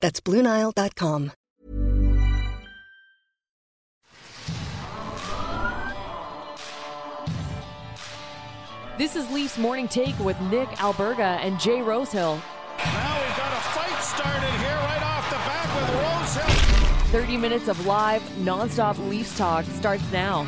That's BlueNile.com. This is Leafs Morning Take with Nick Alberga and Jay Rosehill. Now we've got a fight started here right off the bat with Rosehill. 30 minutes of live, nonstop Leafs talk starts now.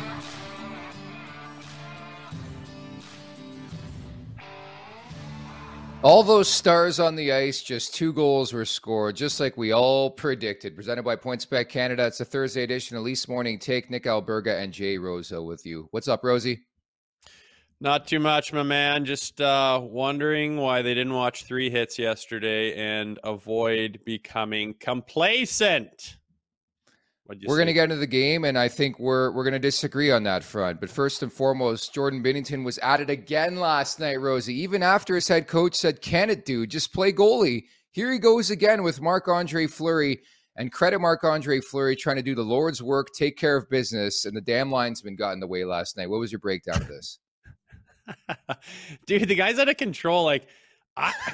All those stars on the ice, just two goals were scored, just like we all predicted. Presented by PointsBet Canada. It's a Thursday edition of Leafs Morning Take. Nick Alberga and Jay Rosehill with you. What's up, Rosie? Not too much, my man. Just wondering why they didn't watch three hits yesterday and avoid becoming complacent. We're going to get into the game, and I think we're going to disagree on that front. But first and foremost, Jordan Binnington was at it again last night, Rosie. Even after his head coach said, "Can it, dude? Just play goalie." Here he goes again with Marc-Andre Fleury. And credit Marc-Andre Fleury trying to do the Lord's work, take care of business. And the damn linesman got in the way last night. What was your breakdown of this? Dude, the guy's out of control.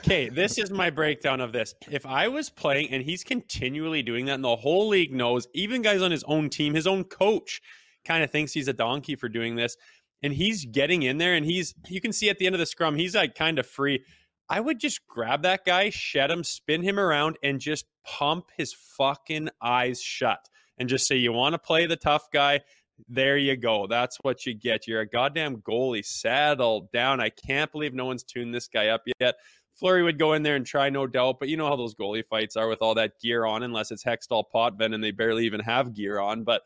This is my breakdown of this. If I was playing, and he's continually doing that, and the whole league knows, even guys on his own team, his own coach kind of thinks he's a donkey for doing this, and he's getting in there, and you can see at the end of the scrum, he's like kind of free. I would just grab that guy, shed him, spin him around, and just pump his fucking eyes shut and just say, "You want to play the tough guy? There you go. That's what you get. You're a goddamn goalie. Saddle down." I can't believe no one's tuned this guy up yet. Fleury would go in there and try, no doubt, but you know how those goalie fights are with all that gear on, unless it's Hextall Potvin and they barely even have gear on. But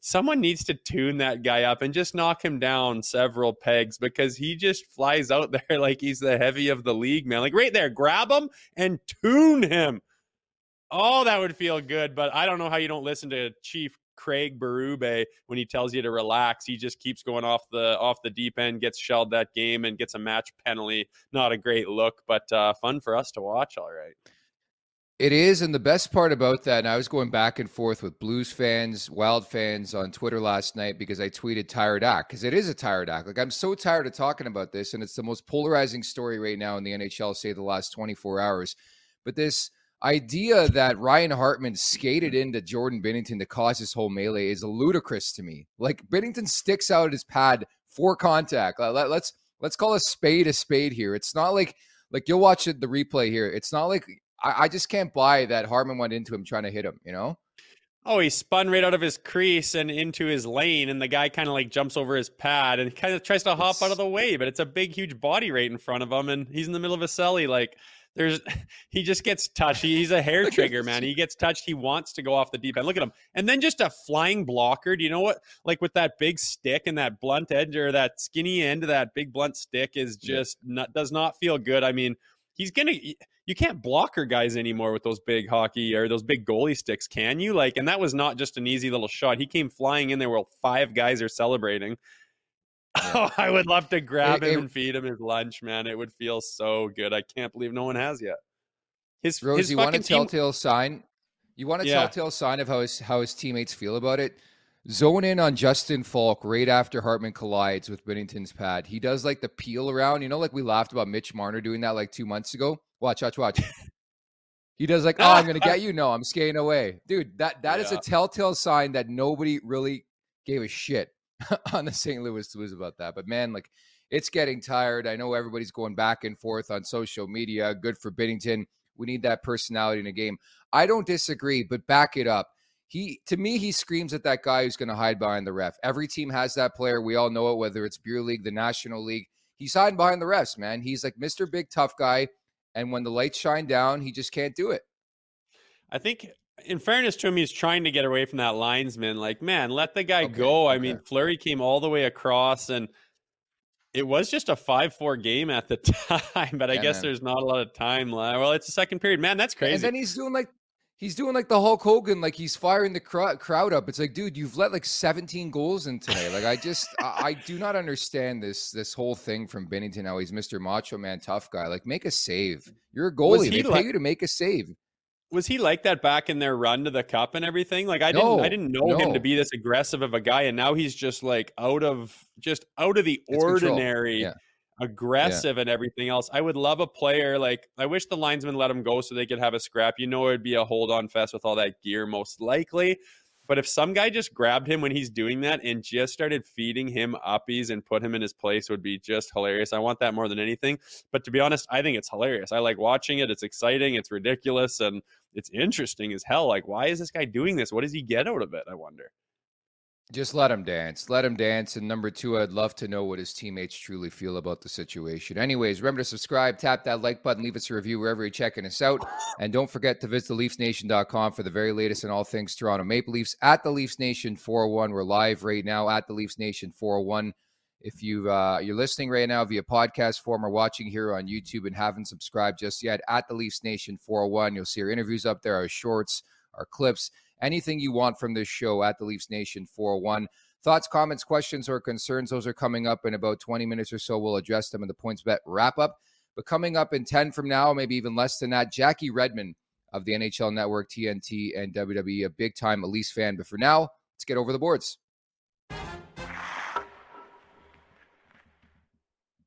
someone needs to tune that guy up and just knock him down several pegs, because he just flies out there like he's the heavy of the league, man. Like right there, grab him and tune him. Oh, that would feel good. But I don't know how you don't listen to Chief Craig Berube when he tells you to relax. He just keeps going off the deep end, gets shelled that game, and gets a match penalty. Not a great look, but fun for us to watch. All right, it is. And the best part about that, and I was going back and forth with Blues fans, Wild fans on Twitter last night, because I tweeted tired act, because it is a tired act. Like, I'm so tired of talking about this, and it's the most polarizing story right now in the NHL, say the last 24 hours. But this idea that Ryan Hartman skated into Jordan Binnington to cause this whole melee is ludicrous to me. Like, Binnington sticks out his pad for contact. Let's call a spade here. It's not like you'll watch the replay here. It's not like I just can't buy that Hartman went into him trying to hit him, you know? Oh, he spun right out of his crease and into his lane, and the guy kind of like jumps over his pad and kind of tries to hop out of the way, but it's a big, huge body right in front of him, and he's in the middle of a celly. Like, he just gets touched. He's a hair trigger, man. He gets touched. He wants to go off the deep end. Look at him. And then just a flying blocker. Do you know what, like with that big stick and that blunt edge or that skinny end of that big blunt stick is just not, does not feel good. I mean, you can't blocker guys anymore with those big hockey or those big goalie sticks. Can you? Like, and that was not just an easy little shot. He came flying in there while five guys are celebrating. Yeah. Oh, I would love to grab him and feed him his lunch, man. It would feel so good. I can't believe no one has yet. Rose, you want a telltale sign? You want a telltale sign of how his teammates feel about it? Zone in on Justin Falk right after Hartman collides with Binnington's pad. He does like the peel around. You know, like we laughed about Mitch Marner doing that like 2 months ago. Watch. He does like, oh, I'm going to get you. No, I'm skating away. Dude, that is a telltale sign that nobody really gave a shit on the St. Louis Blues about that. But man, like it's getting tired. I know everybody's going back and forth on social media. Good for Binnington. We need that personality in a game. I don't disagree, but back it up. To me, he screams at that guy who's going to hide behind the ref. Every team has that player. We all know it, whether it's Beer League, the National League. He's hiding behind the refs, man. He's like Mr. Big Tough Guy, and when the lights shine down, he just can't do it. I think, in fairness to him, he's trying to get away from that linesman. Like, man, let the guy go. Okay. I mean, Fleury came all the way across, and it was just a 5-4 game at the time, but I guess there's not a lot of time left. Well, it's the second period. Man, that's crazy. And then he's doing like, he's doing like the Hulk Hogan, like he's firing the crowd up. It's like, dude, you've let like 17 goals in today. Like I do not understand this whole thing from Binnington, how he's Mr. Macho Man, tough guy. Like make a save. You're a goalie. They pay you to make a save. Was he like that back in their run to the cup and everything? Like I didn't know him to be this aggressive of a guy. And now he's just like out of the ordinary. Aggressive and everything else. I would love a player like, I wish the linesman let him go so they could have a scrap. You know, it'd be a hold on fest with all that gear, most likely. But if some guy just grabbed him when he's doing that and just started feeding him uppies and put him in his place would be just hilarious. I want that more than anything. But to be honest, I think it's hilarious. I like watching it. It's exciting. It's ridiculous. And it's interesting as hell. Like, why is this guy doing this? What does he get out of it? I wonder. Just let him dance. Let him dance. And number two, I'd love to know what his teammates truly feel about the situation. Anyways, remember to subscribe, tap that like button, leave us a review wherever you're checking us out. And don't forget to visit LeafsNation.com for the very latest in all things Toronto Maple Leafs at the Leafs Nation 401. We're live right now at the Leafs Nation 401. If you're listening right now via podcast form or watching here on YouTube and haven't subscribed just yet, at the Leafs Nation 401, you'll see our interviews up there, our shorts, our clips, anything you want from this show at the Leafs Nation 401. Thoughts, comments, questions, or concerns, those are coming up in about 20 minutes or so. We'll address them in the PointsBet wrap-up. But coming up in 10 from now, maybe even less than that, Jackie Redmond of the NHL Network, TNT, and WWE, a big-time Leafs fan. But for now, let's get over the boards.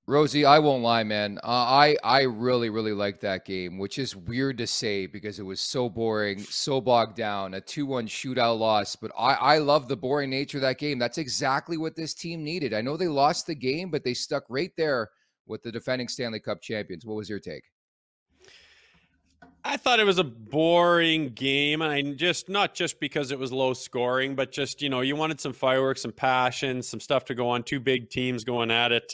Rosie, I won't lie, man. I really, really liked that game, which is weird to say because it was so boring, so bogged down, a 2-1 shootout loss. But I love the boring nature of that game. That's exactly what this team needed. I know they lost the game, but they stuck right there with the defending Stanley Cup champions. What was your take? I thought it was a boring game. I just, not just because it was low scoring, but just, you know, you wanted some fireworks, some passion, some stuff to go on. Two big teams going at it.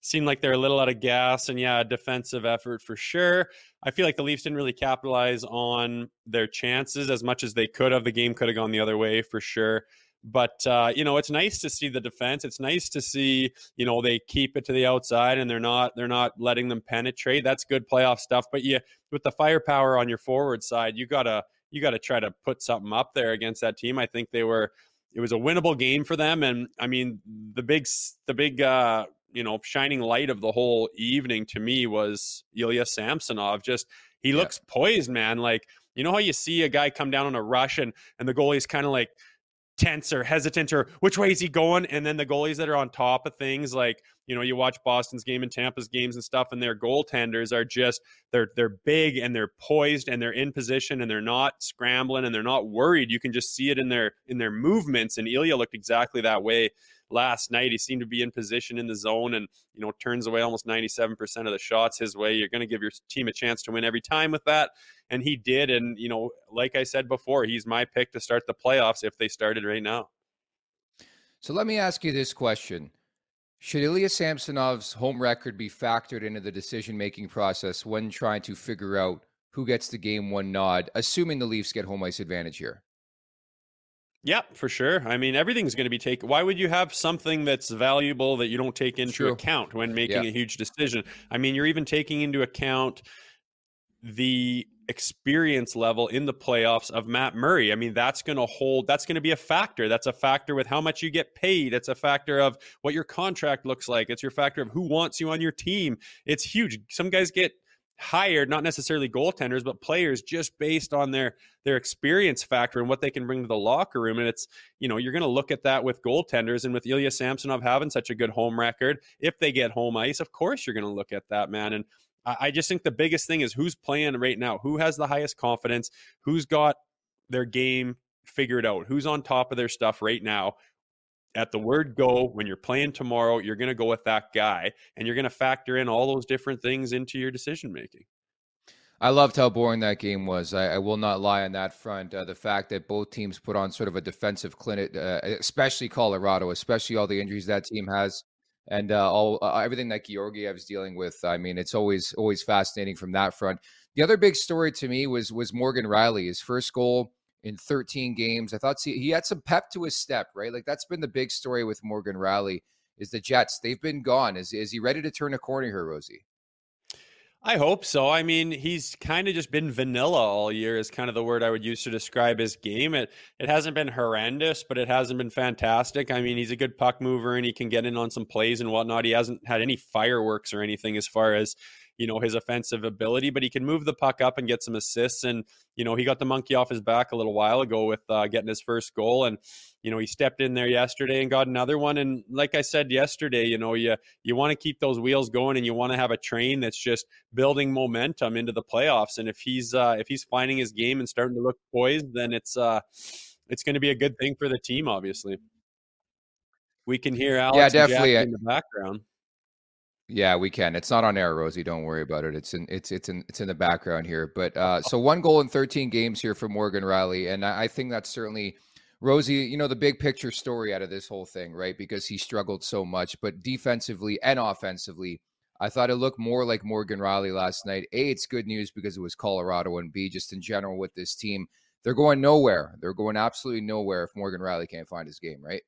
Seemed like they're a little out of gas, and a defensive effort for sure. I feel like the Leafs didn't really capitalize on their chances as much as they could have. The game could have gone the other way for sure. But, you know, it's nice to see the defense. It's nice to see, you know, they keep it to the outside and they're not letting them penetrate. That's good playoff stuff. But yeah, with the firepower on your forward side, you got to try to put something up there against that team. I think it was a winnable game for them. And I mean, the big, you know, shining light of the whole evening to me was Ilya Samsonov. Just, he looks poised, man. Like, you know how you see a guy come down on a rush and the goalie's kind of like tense or hesitant or which way is he going? And then the goalies that are on top of things, like, you know, you watch Boston's game and Tampa's games and stuff, and their goaltenders are just, they're big and they're poised and they're in position and they're not scrambling and they're not worried. You can just see it in their movements. And Ilya looked exactly that way last night. He seemed to be in position in the zone and, you know, turns away almost 97% of the shots his way. You're going to give your team a chance to win every time with that. And he did. And, you know, like I said before, he's my pick to start the playoffs if they started right now. So let me ask you this question. Should Ilya Samsonov's home record be factored into the decision-making process when trying to figure out who gets the game one nod, assuming the Leafs get home ice advantage here? Yeah, for sure. I mean, everything's going to be taken. Why would you have something that's valuable that you don't take into account when making a huge decision? I mean, you're even taking into account the experience level in the playoffs of Matt Murray. I mean, that's going to hold, that's going to be a factor. That's a factor with how much you get paid. It's a factor of what your contract looks like. It's your factor of who wants you on your team. It's huge. Some guys get hired, not necessarily goaltenders, but players just based on their experience factor and what they can bring to the locker room. And it's, you know, you're going to look at that with goaltenders, and with Ilya Samsonov having such a good home record, if they get home ice, of course you're going to look at that, man. And I just think the biggest thing is who's playing right now, who has the highest confidence, who's got their game figured out, who's on top of their stuff right now. At the word go, when you're playing tomorrow, you're going to go with that guy, and you're going to factor in all those different things into your decision-making. I loved how boring that game was. I will not lie on that front. The fact that both teams put on sort of a defensive clinic, especially Colorado, especially all the injuries that team has, and everything that Georgiev's dealing with. I mean, it's always fascinating from that front. The other big story to me was Morgan Riley, his first goal in 13 games. I thought he had some pep to his step, right? Like, that's been the big story with Morgan Riley is the Jets. They've been gone. Is he ready to turn a corner here, Rosie? I hope so. I mean, he's kind of just been vanilla all year is kind of the word I would use to describe his game. It hasn't been horrendous, but it hasn't been fantastic. I mean, he's a good puck mover, and he can get in on some plays and whatnot. He hasn't had any fireworks or anything as far as, you know, his offensive ability, but he can move the puck up and get some assists. And, you know, he got the monkey off his back a little while ago with getting his first goal. And, you know, he stepped in there yesterday and got another one. And like I said yesterday, you know, you want to keep those wheels going, and you want to have a train that's just building momentum into the playoffs. And if he's finding his game and starting to look poised, then it's going to be a good thing for the team. Obviously, we can hear Alex definitely in the background. Yeah, we can. It's not on air, Rosie. Don't worry about it. It's in the background here. But so one goal in 13 games here for Morgan Riley, and I think that's certainly, Rosie, you know, the big picture story out of this whole thing, right? Because he struggled so much, but defensively and offensively, I thought it looked more like Morgan Riley last night. A, it's good news because it was Colorado, and B, just in general with this team, they're going nowhere. They're going absolutely nowhere if Morgan Riley can't find his game, right?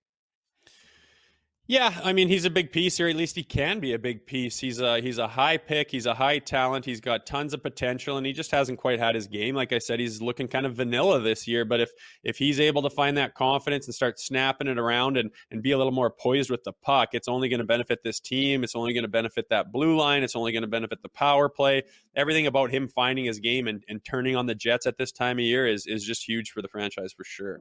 Yeah, I mean, he's a big piece, or at least he can be a big piece. He's a high pick. He's a high talent. He's got tons of potential, and he just hasn't quite had his game. Like I said, he's looking kind of vanilla this year, but if he's able to find that confidence and start snapping it around and be a little more poised with the puck, it's only going to benefit this team. It's only going to benefit that blue line. It's only going to benefit the power play. Everything about him finding his game and turning on the Jets at this time of year is just huge for the franchise for sure.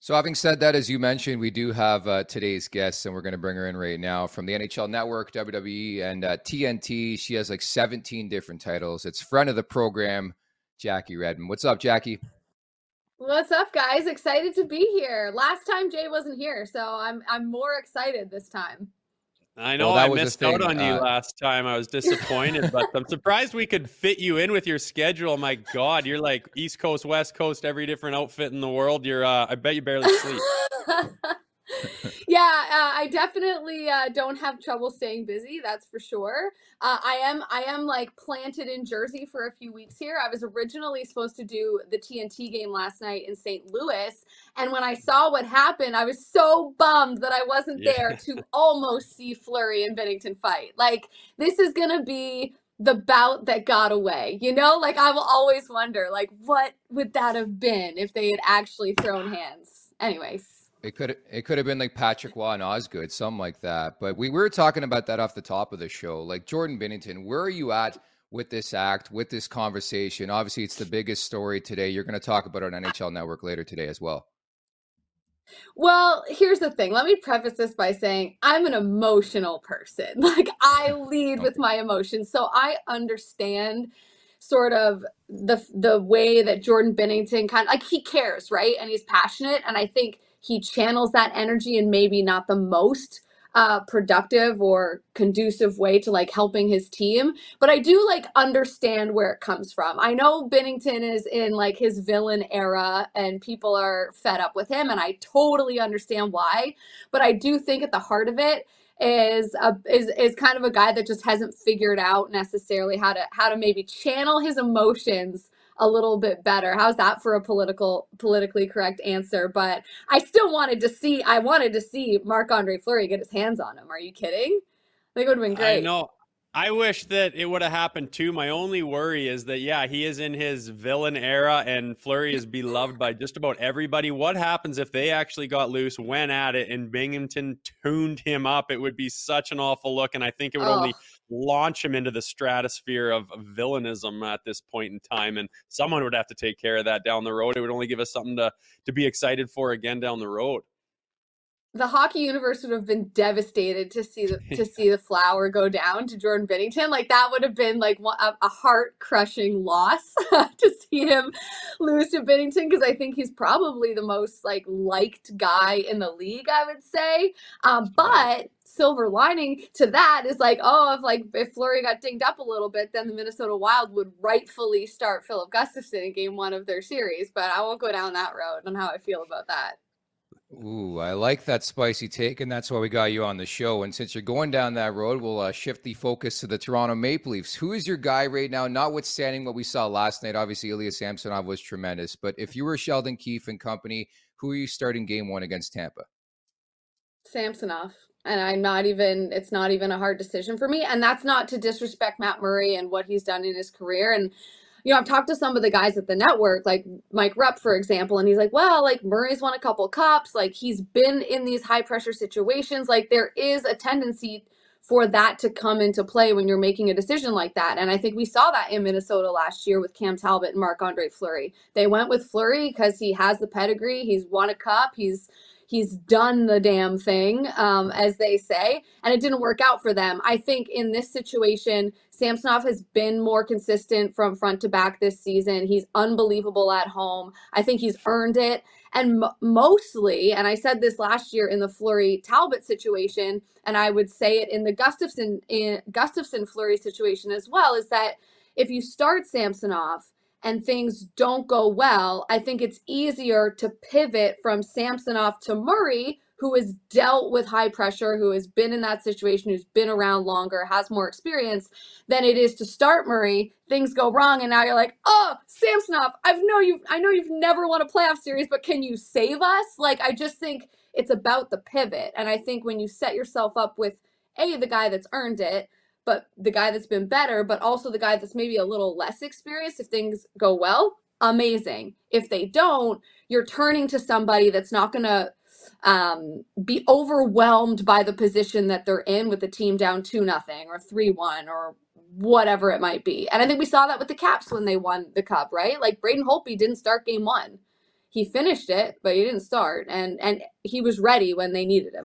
So having said that, as you mentioned, we do have today's guest, and we're going to bring her in right now from the NHL Network, WWE, and TNT. She has like 17 different titles. It's friend of the program, Jackie Redmond. What's up, Jackie? What's up, guys? Excited to be here. Last time Jay wasn't here, so I'm more excited this time. I know I missed out on you last time. I was disappointed, but I'm surprised we could fit you in with your schedule. My God, you're like East Coast, West Coast, every different outfit in the world. You're, I bet you barely sleep. I definitely don't have trouble staying busy. That's for sure. I am like planted in Jersey for a few weeks here. I was originally supposed to do the TNT game last night in St. Louis, and when I saw what happened, I was so bummed that I wasn't there to almost see Fleury and Binnington fight. Like, this is gonna be the bout that got away, you know? Like, I will always wonder, like, what would that have been if they had actually thrown hands? Anyways. It could have been like Patrick Waugh and Osgood, something like that. But we were talking about that off the top of the show. Like, Jordan Binnington, where are you at with this act, with this conversation? Obviously, it's the biggest story today. You're going to talk about it on NHL Network later today as well. Well, here's the thing. Let me preface this by saying I'm an emotional person. Like, I lead with my emotions. So I understand sort of the way that Jordan Binnington kind of, like, he cares, right? And he's passionate. And I think he channels that energy in maybe not the most productive or conducive way to, like, helping his team. But I do, like, understand where it comes from. I know Binnington is in, like, his villain era, and people are fed up with him, and I totally understand why. But I do think at the heart of it, is kind of a guy that just hasn't figured out necessarily how to maybe channel his emotions a little bit better. How's that for a politically correct answer? But I wanted to see Marc-Andre Fleury get his hands on him. Are you kidding? I think it would have been great. I know. I wish that it would have happened too. My only worry is that, yeah, he is in his villain era and Fleury is beloved by just about everybody. What happens if they actually got loose, went at it, and Binnington tuned him up? It would be such an awful look, and I think it would only launch him into the stratosphere of villainism at this point in time, and someone would have to take care of that down the road. It would only give us something to be excited for again down the road. The hockey universe would have been devastated to see the flower go down to Jordan Binnington. Like, that would have been like a heart-crushing loss to see him lose to Binnington, because I think he's probably the most liked guy in the league, I would say. But silver lining to that is if Fleury got dinged up a little bit, then the Minnesota Wild would rightfully start Philip Gustafson in game one of their series. But I won't go down that road on how I feel about that. Ooh, I like that spicy take, and that's why we got you on the show. And since you're going down that road, we'll shift the focus to the Toronto Maple Leafs. Who is your guy right now, notwithstanding what we saw last night? Obviously, Ilya Samsonov was tremendous. But if you were Sheldon Keefe and company, who are you starting game one against Tampa? Samsonov. And it's not even a hard decision for me. And that's not to disrespect Matt Murray and what he's done in his career. And I've talked to some of the guys at the network, like Mike Rupp, for example, and he's like, well, Murray's won a couple cups. He's been in these high pressure situations. There is a tendency for that to come into play when you're making a decision like that. And I think we saw that in Minnesota last year with Cam Talbot and Marc-Andre Fleury. They went with Fleury because he has the pedigree. He's won a cup. He's done the damn thing, as they say, and it didn't work out for them. I think in this situation, Samsonov has been more consistent from front to back this season. He's unbelievable at home. I think he's earned it. And mostly, and I said this last year in the Fleury-Talbot situation, and I would say it in the Gustafson-Fleury situation as well, is that if you start Samsonov and things don't go well, I think it's easier to pivot from Samsonov to Murray, who has dealt with high pressure, who has been in that situation, who's been around longer, has more experience, than it is to start Murray. Things go wrong, and now you're like, oh, Samsonov, I know you've never won a playoff series, but can you save us? I just think it's about the pivot. And I think when you set yourself up with, A, the guy that's earned it, but the guy that's been better, but also the guy that's maybe a little less experienced, if things go well, amazing. If they don't, you're turning to somebody that's not going to be overwhelmed by the position that they're in with the team down 2-0 or 3-1 or whatever it might be. And I think we saw that with the Caps when they won the Cup, right? Braden Holtby didn't start game one. He finished it, but he didn't start. And he was ready when they needed him.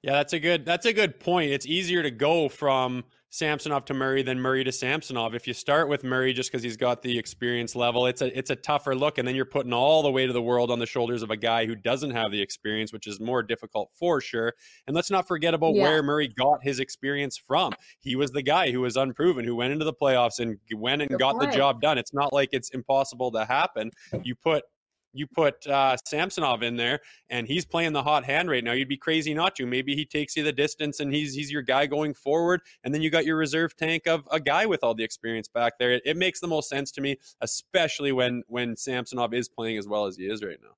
Yeah, that's a good point. It's easier to go from Samsonov to Murray than Murray to Samsonov. If you start with Murray just because he's got the experience level, it's a tougher look, and then you're putting all the weight of the world on the shoulders of a guy who doesn't have the experience, which is more difficult for sure. And let's not forget about where Murray got his experience from. He was the guy who was unproven, who went into the playoffs and went and got the job done. It's not like it's impossible to happen. You put Samsonov in there, and he's playing the hot hand right now. You'd be crazy not to. Maybe he takes you the distance, and he's your guy going forward, and then you got your reserve tank of a guy with all the experience back there. It makes the most sense to me, especially when Samsonov is playing as well as he is right now.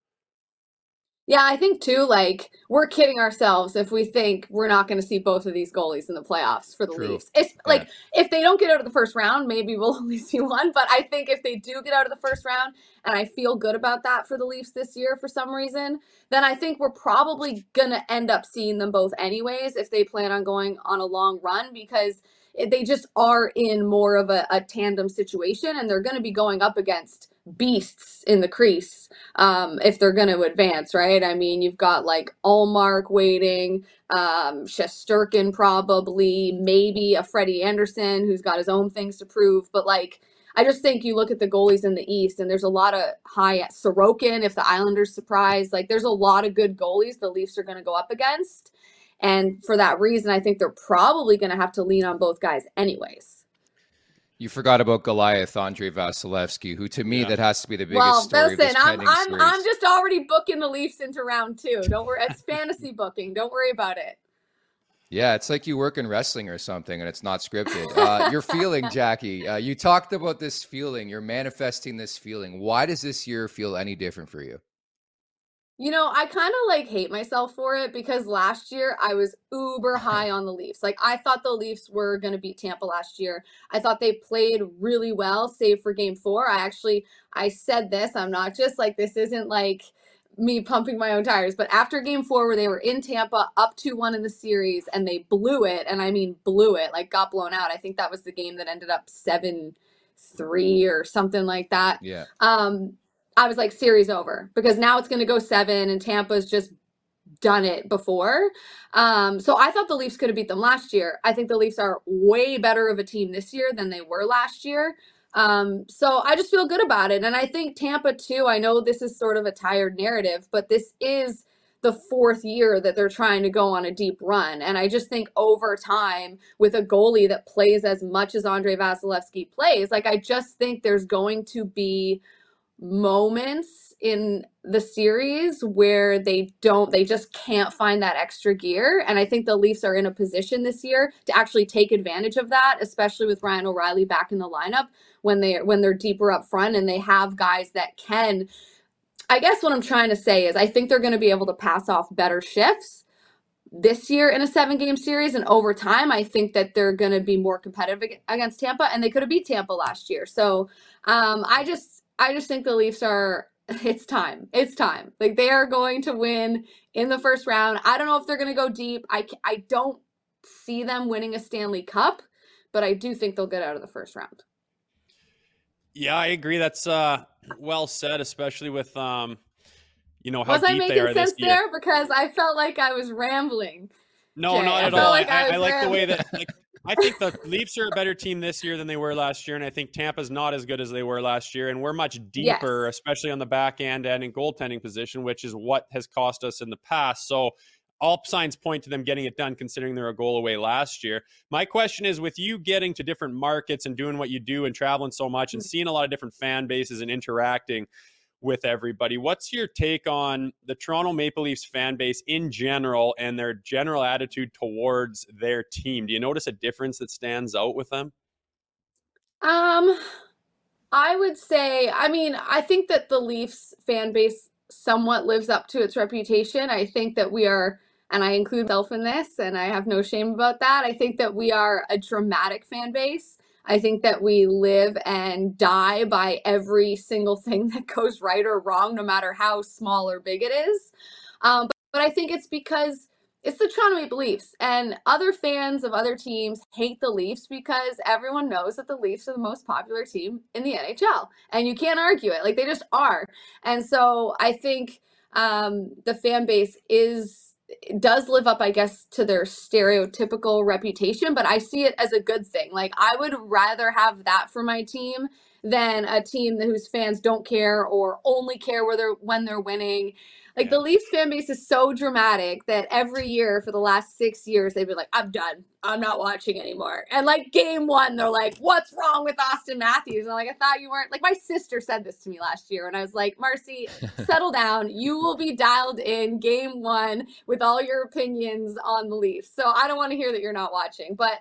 Yeah, I think, too, like, we're kidding ourselves if we think we're not going to see both of these goalies in the playoffs for the Leafs. It's like, if they don't get out of the first round, maybe we'll only see one. But I think if they do get out of the first round, and I feel good about that for the Leafs this year for some reason, then I think we're probably going to end up seeing them both anyways if they plan on going on a long run, because they just are in more of a tandem situation, and they're going to be going up against beasts in the crease if they're going to advance, right? I mean, you've got like Ullmark waiting, Shesterkin probably, maybe a Freddie Anderson who's got his own things to prove. But like, I just think you look at the goalies in the East, and there's a lot of high Sorokin if the Islanders surprise. Like, there's a lot of good goalies the Leafs are going to go up against. And for that reason, I think they're probably going to have to lean on both guys anyways. You forgot about Goliath, Andre Vasilevsky, who to me that has to be the biggest story. Well, listen, I'm just already booking the Leafs into round two. Don't worry, it's fantasy booking. Don't worry about it. Yeah, it's like you work in wrestling or something, and it's not scripted. Your feeling, Jackie. You talked about this feeling. You're manifesting this feeling. Why does this year feel any different for you? You know, I kind of like hate myself for it because last year I was uber high on the Leafs. Like, I thought the Leafs were going to beat Tampa last year. I thought they played really well, save for Game 4. I said this, I'm not just like, this isn't like me pumping my own tires, but after Game 4 where they were in Tampa up 2-1 in the series and they blew it. And I mean, blew it, like got blown out. I think that was the game that ended up 7-3 or something like that. Yeah. I was like, series over, because now it's going to go 7 and Tampa's just done it before. So I thought the Leafs could have beat them last year. I think the Leafs are way better of a team this year than they were last year. So I just feel good about it. And I think Tampa too, I know this is sort of a tired narrative, but this is the 4th year that they're trying to go on a deep run. And I just think over time with a goalie that plays as much as Andre Vasilevsky plays, like I just think there's going to be moments in the series where they just can't find that extra gear. And I think the Leafs are in a position this year to actually take advantage of that, especially with Ryan O'Reilly back in the lineup when they're deeper up front and they have guys that can, I guess what I'm trying to say is I think they're going to be able to pass off better shifts this year in a 7-game series. And over time, I think that they're going to be more competitive against Tampa, and they could have beat Tampa last year. So I just think the Leafs are, it's time. Like, they are going to win in the first round. I don't know if they're going to go deep. I don't see them winning a Stanley Cup, but I do think they'll get out of the first round. Yeah, I agree. That's well said, especially with, you know, how deep they are this year. Was I making sense there? Because I felt like I was rambling. No, Jay. Not at all. I like the way that... I think the Leafs are a better team this year than they were last year, and I think Tampa's not as good as they were last year, and we're much deeper, especially on the back end and in goaltending position, which is what has cost us in the past. So all signs point to them getting it done, considering they're a goal away last year. My question is, with you getting to different markets and doing what you do and traveling so much and seeing a lot of different fan bases and interacting with everybody, what's your take on the Toronto Maple Leafs fan base in general and their general attitude towards their team? Do you notice a difference that stands out with them? I would say, I mean, I think that the Leafs fan base somewhat lives up to its reputation. I think that we are, and I include myself in this, and I have no shame about that. I think that we are a dramatic fan base. I think that we live and die by every single thing that goes right or wrong, no matter how small or big it is. But I think it's because it's the Toronto Maple Leafs, and other fans of other teams hate the Leafs because everyone knows that the Leafs are the most popular team in the NHL, and you can't argue it. Like, they just are. And so I think the fan base is does live up, I guess, to their stereotypical reputation, but I see it as a good thing. Like, I would rather have that for my team than a team whose fans don't care or only care when they're winning. Like, yeah. The Leafs fan base is so dramatic that every year for the last 6 years, they've been like, I'm done. I'm not watching anymore. And, like, game one, they're like, what's wrong with Austin Matthews? And I'm like, I thought you weren't. Like, my sister said this to me last year, and I was like, Marcy, settle down. You will be dialed in game one with all your opinions on the Leafs. So I don't want to hear that you're not watching. But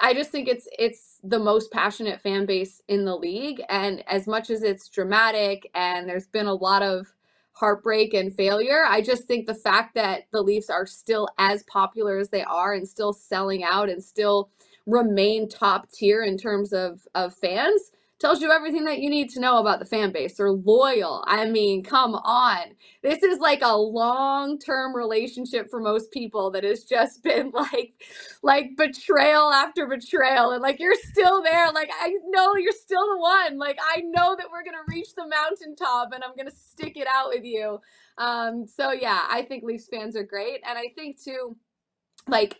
I just think it's the most passionate fan base in the league. And as much as it's dramatic and there's been a lot of heartbreak and failure, I just think the fact that the Leafs are still as popular as they are and still selling out and still remain top tier in terms of fans tells you everything that you need to know about the fan base. They're loyal. I mean, come on. This is like a long-term relationship for most people that has just been like betrayal after betrayal. And like, you're still there. Like, I know you're still the one. Like, I know that we're going to reach the mountaintop and I'm going to stick it out with you. So yeah, I think Leafs fans are great. And I think too, like,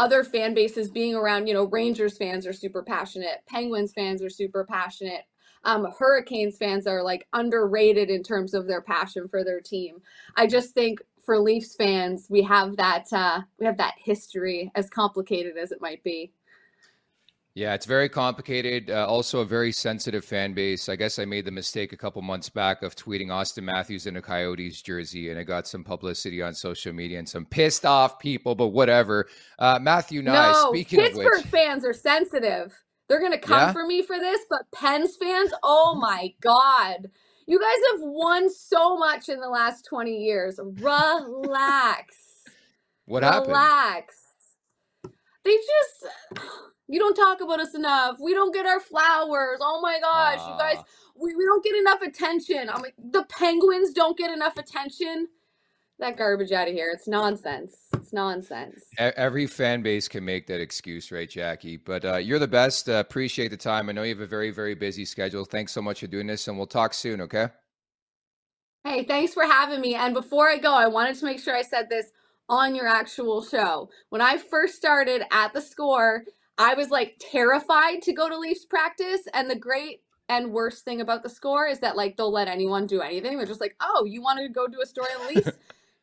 other fan bases being around, you know, Rangers fans are super passionate. Penguins fans are super passionate. Hurricanes fans are like underrated in terms of their passion for their team. I just think for Leafs fans, we have that history, as complicated as it might be. Yeah, it's very complicated. Also a very sensitive fan base. I guess I made the mistake a couple months back of tweeting Austin Matthews in a Coyotes jersey, and it got some publicity on social media and some pissed off people, but whatever. Matthew Nye, speaking of which, Pittsburgh fans are sensitive. They're going to come for me for this, but Pens fans, oh my God. You guys have won so much in the last 20 years. Relax. What happened? Relax. They just... You don't talk about us enough. We don't get our flowers. Oh my gosh, you guys, we don't get enough attention. I'm like, the Penguins don't get enough attention. That garbage out of here. It's nonsense. It's nonsense. Every fan base can make that excuse, right, Jackie? But you're the best. Appreciate the time. I know you have a very, very busy schedule. Thanks so much for doing this, and we'll talk soon, okay? Hey, thanks for having me. And before I go, I wanted to make sure I said this on your actual show. When I first started at The Score, I was like terrified to go to Leafs practice. And the great and worst thing about The Score is that like, they'll let anyone do anything. They're just like, oh, you want to go do a story on the Leafs?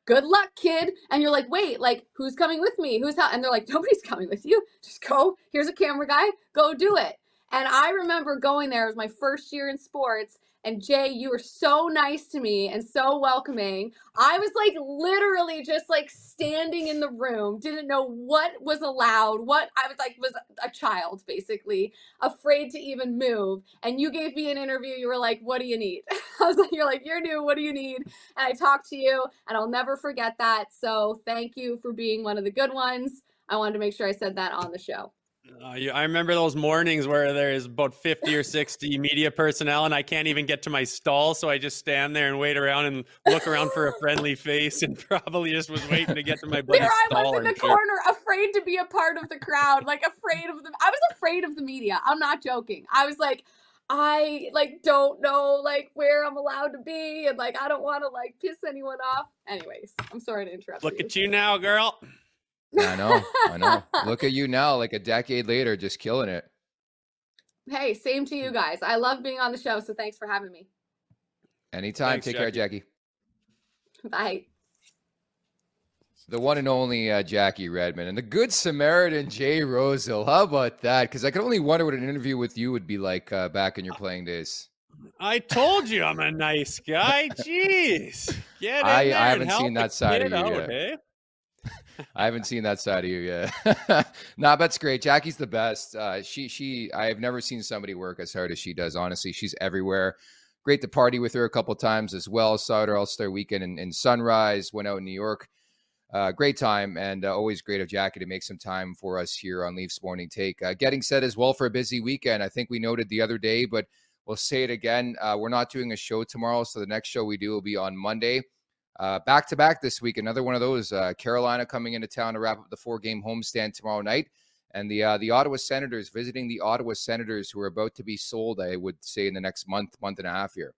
Good luck, kid. And you're like, wait, like, who's coming with me? And they're like, nobody's coming with you. Just go. Here's a camera guy. Go do it. And I remember going there. It was my first year in sports. And Jay, you were so nice to me and so welcoming. I was like literally just like standing in the room, didn't know what was allowed, what I was like was a child basically, afraid to even move. And you gave me an interview. You were like, what do you need? I was like, you're like, you're new, what do you need? And I talked to you and I'll never forget that. So thank you for being one of the good ones. I wanted to make sure I said that on the show. I remember those mornings where there's about 50 or 60 media personnel and I can't even get to my stall. So I just stand there and wait around and look around for a friendly face and probably just was waiting to get to my bloody stall. I was in the corner, afraid to be a part of the crowd, like I was afraid of the media. I'm not joking. I was like, I like don't know like where I'm allowed to be and like I don't want to like piss anyone off. Anyways, I'm sorry to interrupt you. Look at you now, girl. I know. Look at you now, like a decade later, just killing it. Hey, same to you guys. I love being on the show, so thanks for having me. Anytime. Thanks, Take care, Jackie. Bye. The one and only Jackie Redmond and the good Samaritan Jay Rosehill. How about that? Because I can only wonder what an interview with you would be like back in your playing days. I told you I'm a nice guy. Jeez. Get in there I haven't seen that side of you yet. Eh? I haven't seen that side of you yet. Nah, that's great. Jackie's the best. I have never seen somebody work as hard as she does. Honestly, she's everywhere. Great to party with her a couple times as well. Saw her All-Star weekend in Sunrise, went out in New York. Great time, and always great of Jackie to make some time for us here on Leafs Morning Take. Getting set as well for a busy weekend. I think we noted the other day, but we'll say it again. We're not doing a show tomorrow, so the next show we do will be on Monday. Back to back this week, another one of those. Carolina coming into town to wrap up the 4-game homestand tomorrow night, and the Ottawa Senators visiting the Ottawa Senators, who are about to be sold, I would say, in the next month and a half here.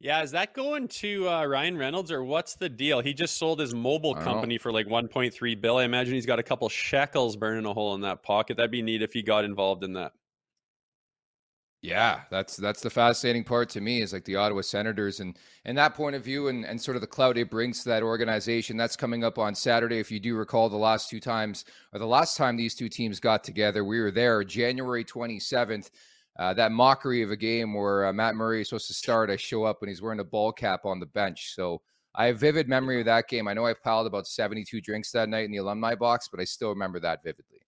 Yeah, is that going to Ryan Reynolds, or what's the deal? He just sold his mobile company for like $1.3 billion. I imagine he's got a couple shekels burning a hole in that pocket. That'd be neat if he got involved in that. Yeah, that's the fascinating part to me, is like the Ottawa Senators and that point of view and sort of the clout it brings to that organization. That's coming up on Saturday. If you do recall, the last time these two teams got together, we were there January 27th. That mockery of a game where Matt Murray is supposed to start. I show up and he's wearing a ball cap on the bench. So I have vivid memory of that game. I know I piled about 72 drinks that night in the alumni box, but I still remember that vividly.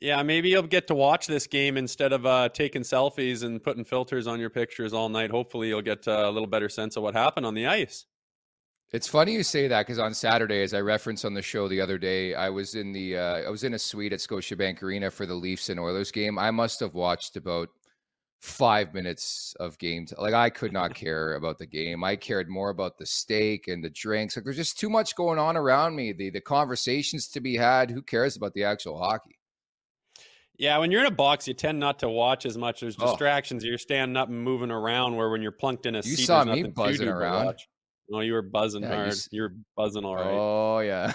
Yeah, maybe you'll get to watch this game instead of taking selfies and putting filters on your pictures all night. Hopefully you'll get a little better sense of what happened on the ice. It's funny you say that, because on Saturday, as I referenced on the show the other day, I was in a suite at Scotiabank Arena for the Leafs and Oilers game. I must have watched about 5 minutes of games. Like, I could not care about the game. I cared more about the steak and the drinks. Like, there's just too much going on around me. The conversations to be had. Who cares about the actual hockey? Yeah, when you're in a box, you tend not to watch as much. There's distractions. You're standing up and moving around, where when you're plunked in a seat, there's nothing to do but watch. You saw me buzzing around. No, you were buzzing hard. You were buzzing all right. Oh yeah,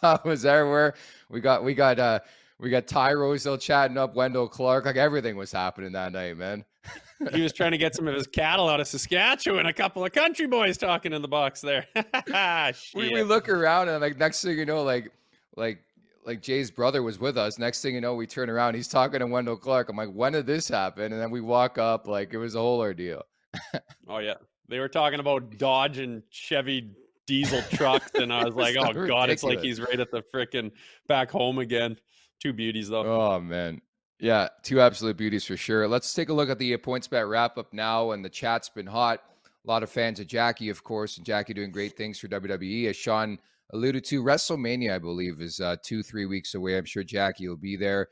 I was there where we got Jay Rosehill chatting up Wendell Clark. Like, everything was happening that night, man. He was trying to get some of his cattle out of Saskatchewan. A couple of country boys talking in the box there. We look around and, like, next thing you know, like Jay's brother was with us. Next thing you know, we turn around, he's talking to Wendell Clark. I'm like, when did this happen? And then we walk up, like, it was a whole ordeal. Oh yeah, they were talking about Dodge and Chevy diesel trucks, and I was like, oh ridiculous. God, it's like he's right at the freaking back home again. Two beauties though. Oh man, yeah, two absolute beauties for sure. Let's take a look at the PointsBet wrap up now, and the chat's been hot. A lot of fans of Jackie, of course, and Jackie doing great things for WWE, as Sean alluded to. WrestleMania, I believe, is 2-3 weeks away. I'm sure Jackie will be there.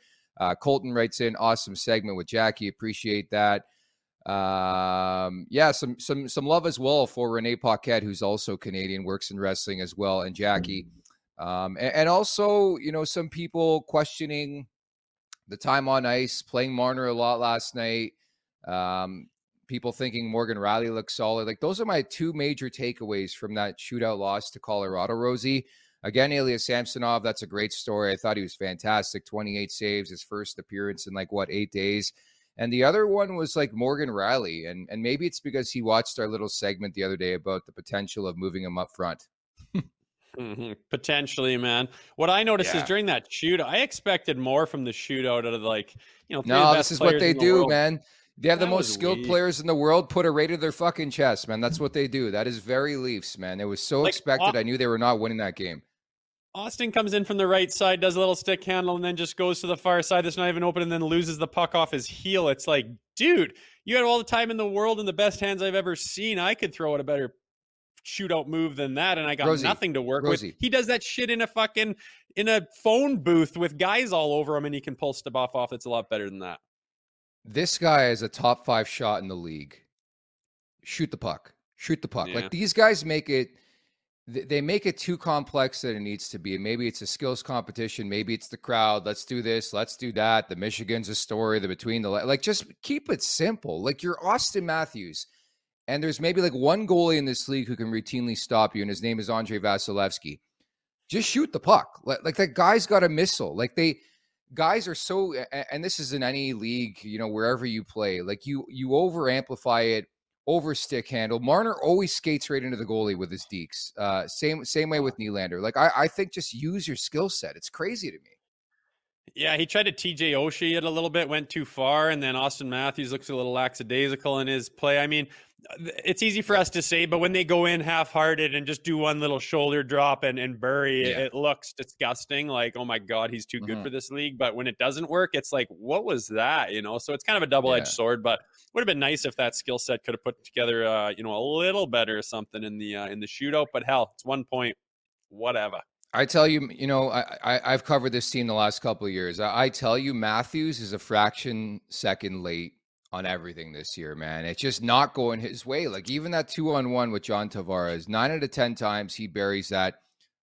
Colton writes in, awesome segment with Jackie. Appreciate that. Some love as well for Renee Paquette, who's also Canadian, works in wrestling as well, and Jackie. And also, you know, some people questioning the time on ice, playing Marner a lot last night. People thinking Morgan Riley looks solid. Like, those are my two major takeaways from that shootout loss to Colorado, Rosie. Again, Ilya Samsonov, that's a great story. I thought he was fantastic. 28 saves, his first appearance in 8 days. And the other one was Morgan Riley. And maybe it's because he watched our little segment the other day about the potential of moving him up front. Mm-hmm. Potentially, man. What I noticed is during that shootout, I expected more from the shootout out of this is what they do, man. They have the most skilled players in the world put a rate to their fucking chest, man. That's what they do. That is very Leafs, man. It was so expected. I knew they were not winning that game. Austin comes in from the right side, does a little stick handle, and then just goes to the far side that's not even open, and then loses the puck off his heel. It's like, dude, you had all the time in the world and the best hands I've ever seen. I could throw at a better shootout move than that, and I got nothing to work with. He does that shit in a phone booth with guys all over him, and he can pull stuff off. It's a lot better than that. This guy is a top 5 shot in the league. Shoot the puck. Yeah. Like, these guys make it, they make it too complex that it needs to be. And maybe it's a skills competition. Maybe it's the crowd. Let's do this. Let's do that. The Michigan's a story. The between the, just keep it simple. Like, you're Austin Matthews, and there's maybe one goalie in this league who can routinely stop you, and his name is Andre Vasilevsky. Just shoot the puck. That guy's got a missile. Guys are so, and this is in any league, you know, wherever you play, you over amplify it, over stick handle. Marner always skates right into the goalie with his deeks. Same way with Nylander. I think just use your skill set. It's crazy to me. Yeah, he tried to TJ Oshie it a little bit, went too far, and then Austin Matthews looks a little lackadaisical in his play. I mean, it's easy for us to say, but when they go in half-hearted and just do one little shoulder drop and bury, it looks disgusting. Oh my God, he's too good for this league. But when it doesn't work, it's like, what was that? You know, so it's kind of a double-edged sword. But it would have been nice if that skill set could have put together, a little better or something in the shootout. But hell, it's 1 point, whatever. I tell you, I've covered this team the last couple of years. I tell you, Matthews is a fraction second late on everything this year, man. It's just not going his way. Even that 2-on-1 with John Tavares, 9 out of 10 times he buries that.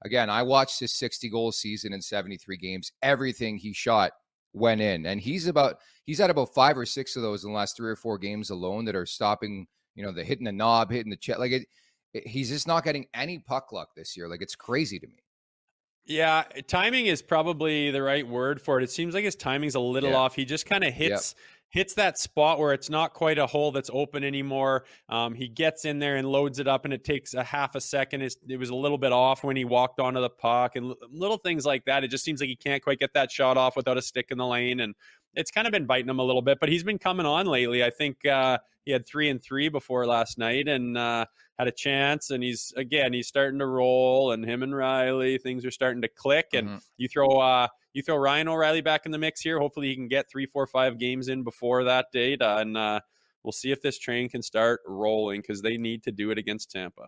Again, I watched his 60-goal season in 73 games. Everything he shot went in, and he's had about 5 or 6 of those in the last 3 or 4 games alone that are stopping you know, the hitting the knob, hitting the chest. Like he's just not getting any puck luck this year. Like, it's crazy to me. Yeah, timing is probably the right word for it. It seems like his timing's a little off. He just kind of hits that spot where it's not quite a hole that's open anymore. He gets in there and loads it up, and it takes a half a second. It was a little bit off when he walked onto the puck and little things like that. It just seems like he can't quite get that shot off without a stick in the lane, and it's kind of been biting him a little bit, but he's been coming on lately. I think he had 3-3 before last night and had a chance, and he's starting to roll, and him and Riley, things are starting to click, and you throw Ryan O'Reilly back in the mix here. Hopefully he can get 3, 4, 5 games in before that date, and we'll see if this train can start rolling, because they need to do it against Tampa.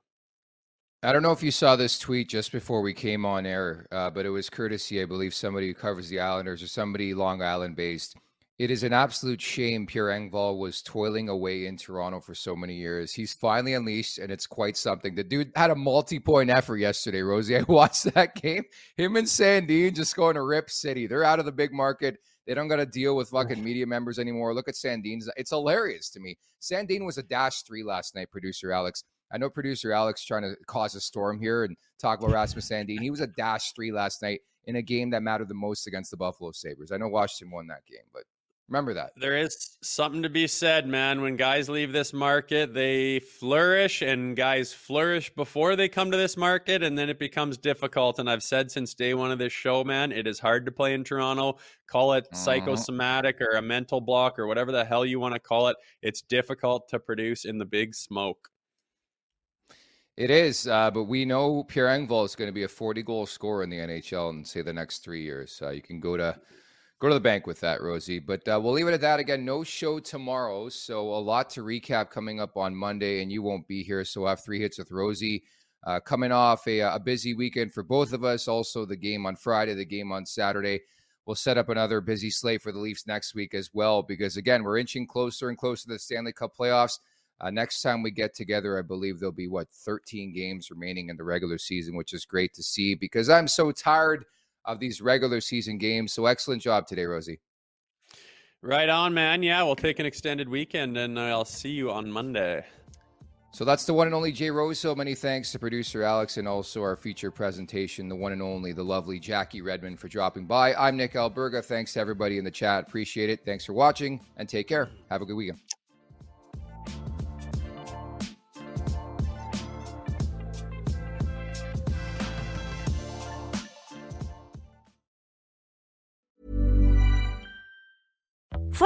I don't know if you saw this tweet just before we came on air, but it was courtesy, I believe, somebody who covers the Islanders or somebody Long Island-based. It is an absolute shame Pierre Engvall was toiling away in Toronto for so many years. He's finally unleashed, and it's quite something. The dude had a multi-point effort yesterday, Rosie. I watched that game. Him and Sandin just going to Rip City. They're out of the big market. They don't got to deal with fucking media members anymore. Look at Sandin's. It's hilarious to me. Sandin was a -3 last night, producer Alex. I know producer Alex trying to cause a storm here and talk about Rasmus Sandin. He was a -3 last night in a game that mattered the most against the Buffalo Sabres. I know Washington won that game, but remember that. There is something to be said, man. When guys leave this market, they flourish, and guys flourish before they come to this market, and then it becomes difficult. And I've said since day one of this show, man, it is hard to play in Toronto. Call it psychosomatic or a mental block or whatever the hell you want to call it. It's difficult to produce in the big smoke. It is, but we know Pierre Engvall is going to be a 40-goal scorer in the NHL in, say, the next 3 years. You can go to the bank with that, Rosie. But we'll leave it at that. Again, no show tomorrow, so a lot to recap coming up on Monday, and you won't be here, so we'll have Three Hits with Rosie. Coming off a busy weekend for both of us, also the game on Friday, the game on Saturday. We'll set up another busy slate for the Leafs next week as well, because, again, we're inching closer and closer to the Stanley Cup playoffs. Next time we get together, I believe there'll be, 13 games remaining in the regular season, which is great to see, because I'm so tired of these regular season games. So excellent job today, Rosie. Right on, man. Yeah, we'll take an extended weekend, and I'll see you on Monday. So that's the one and only Jay Rosehill. Many thanks to producer Alex and also our feature presentation, the one and only, the lovely Jackie Redmond, for dropping by. I'm Nick Alberga. Thanks to everybody in the chat. Appreciate it. Thanks for watching, and take care. Have a good weekend.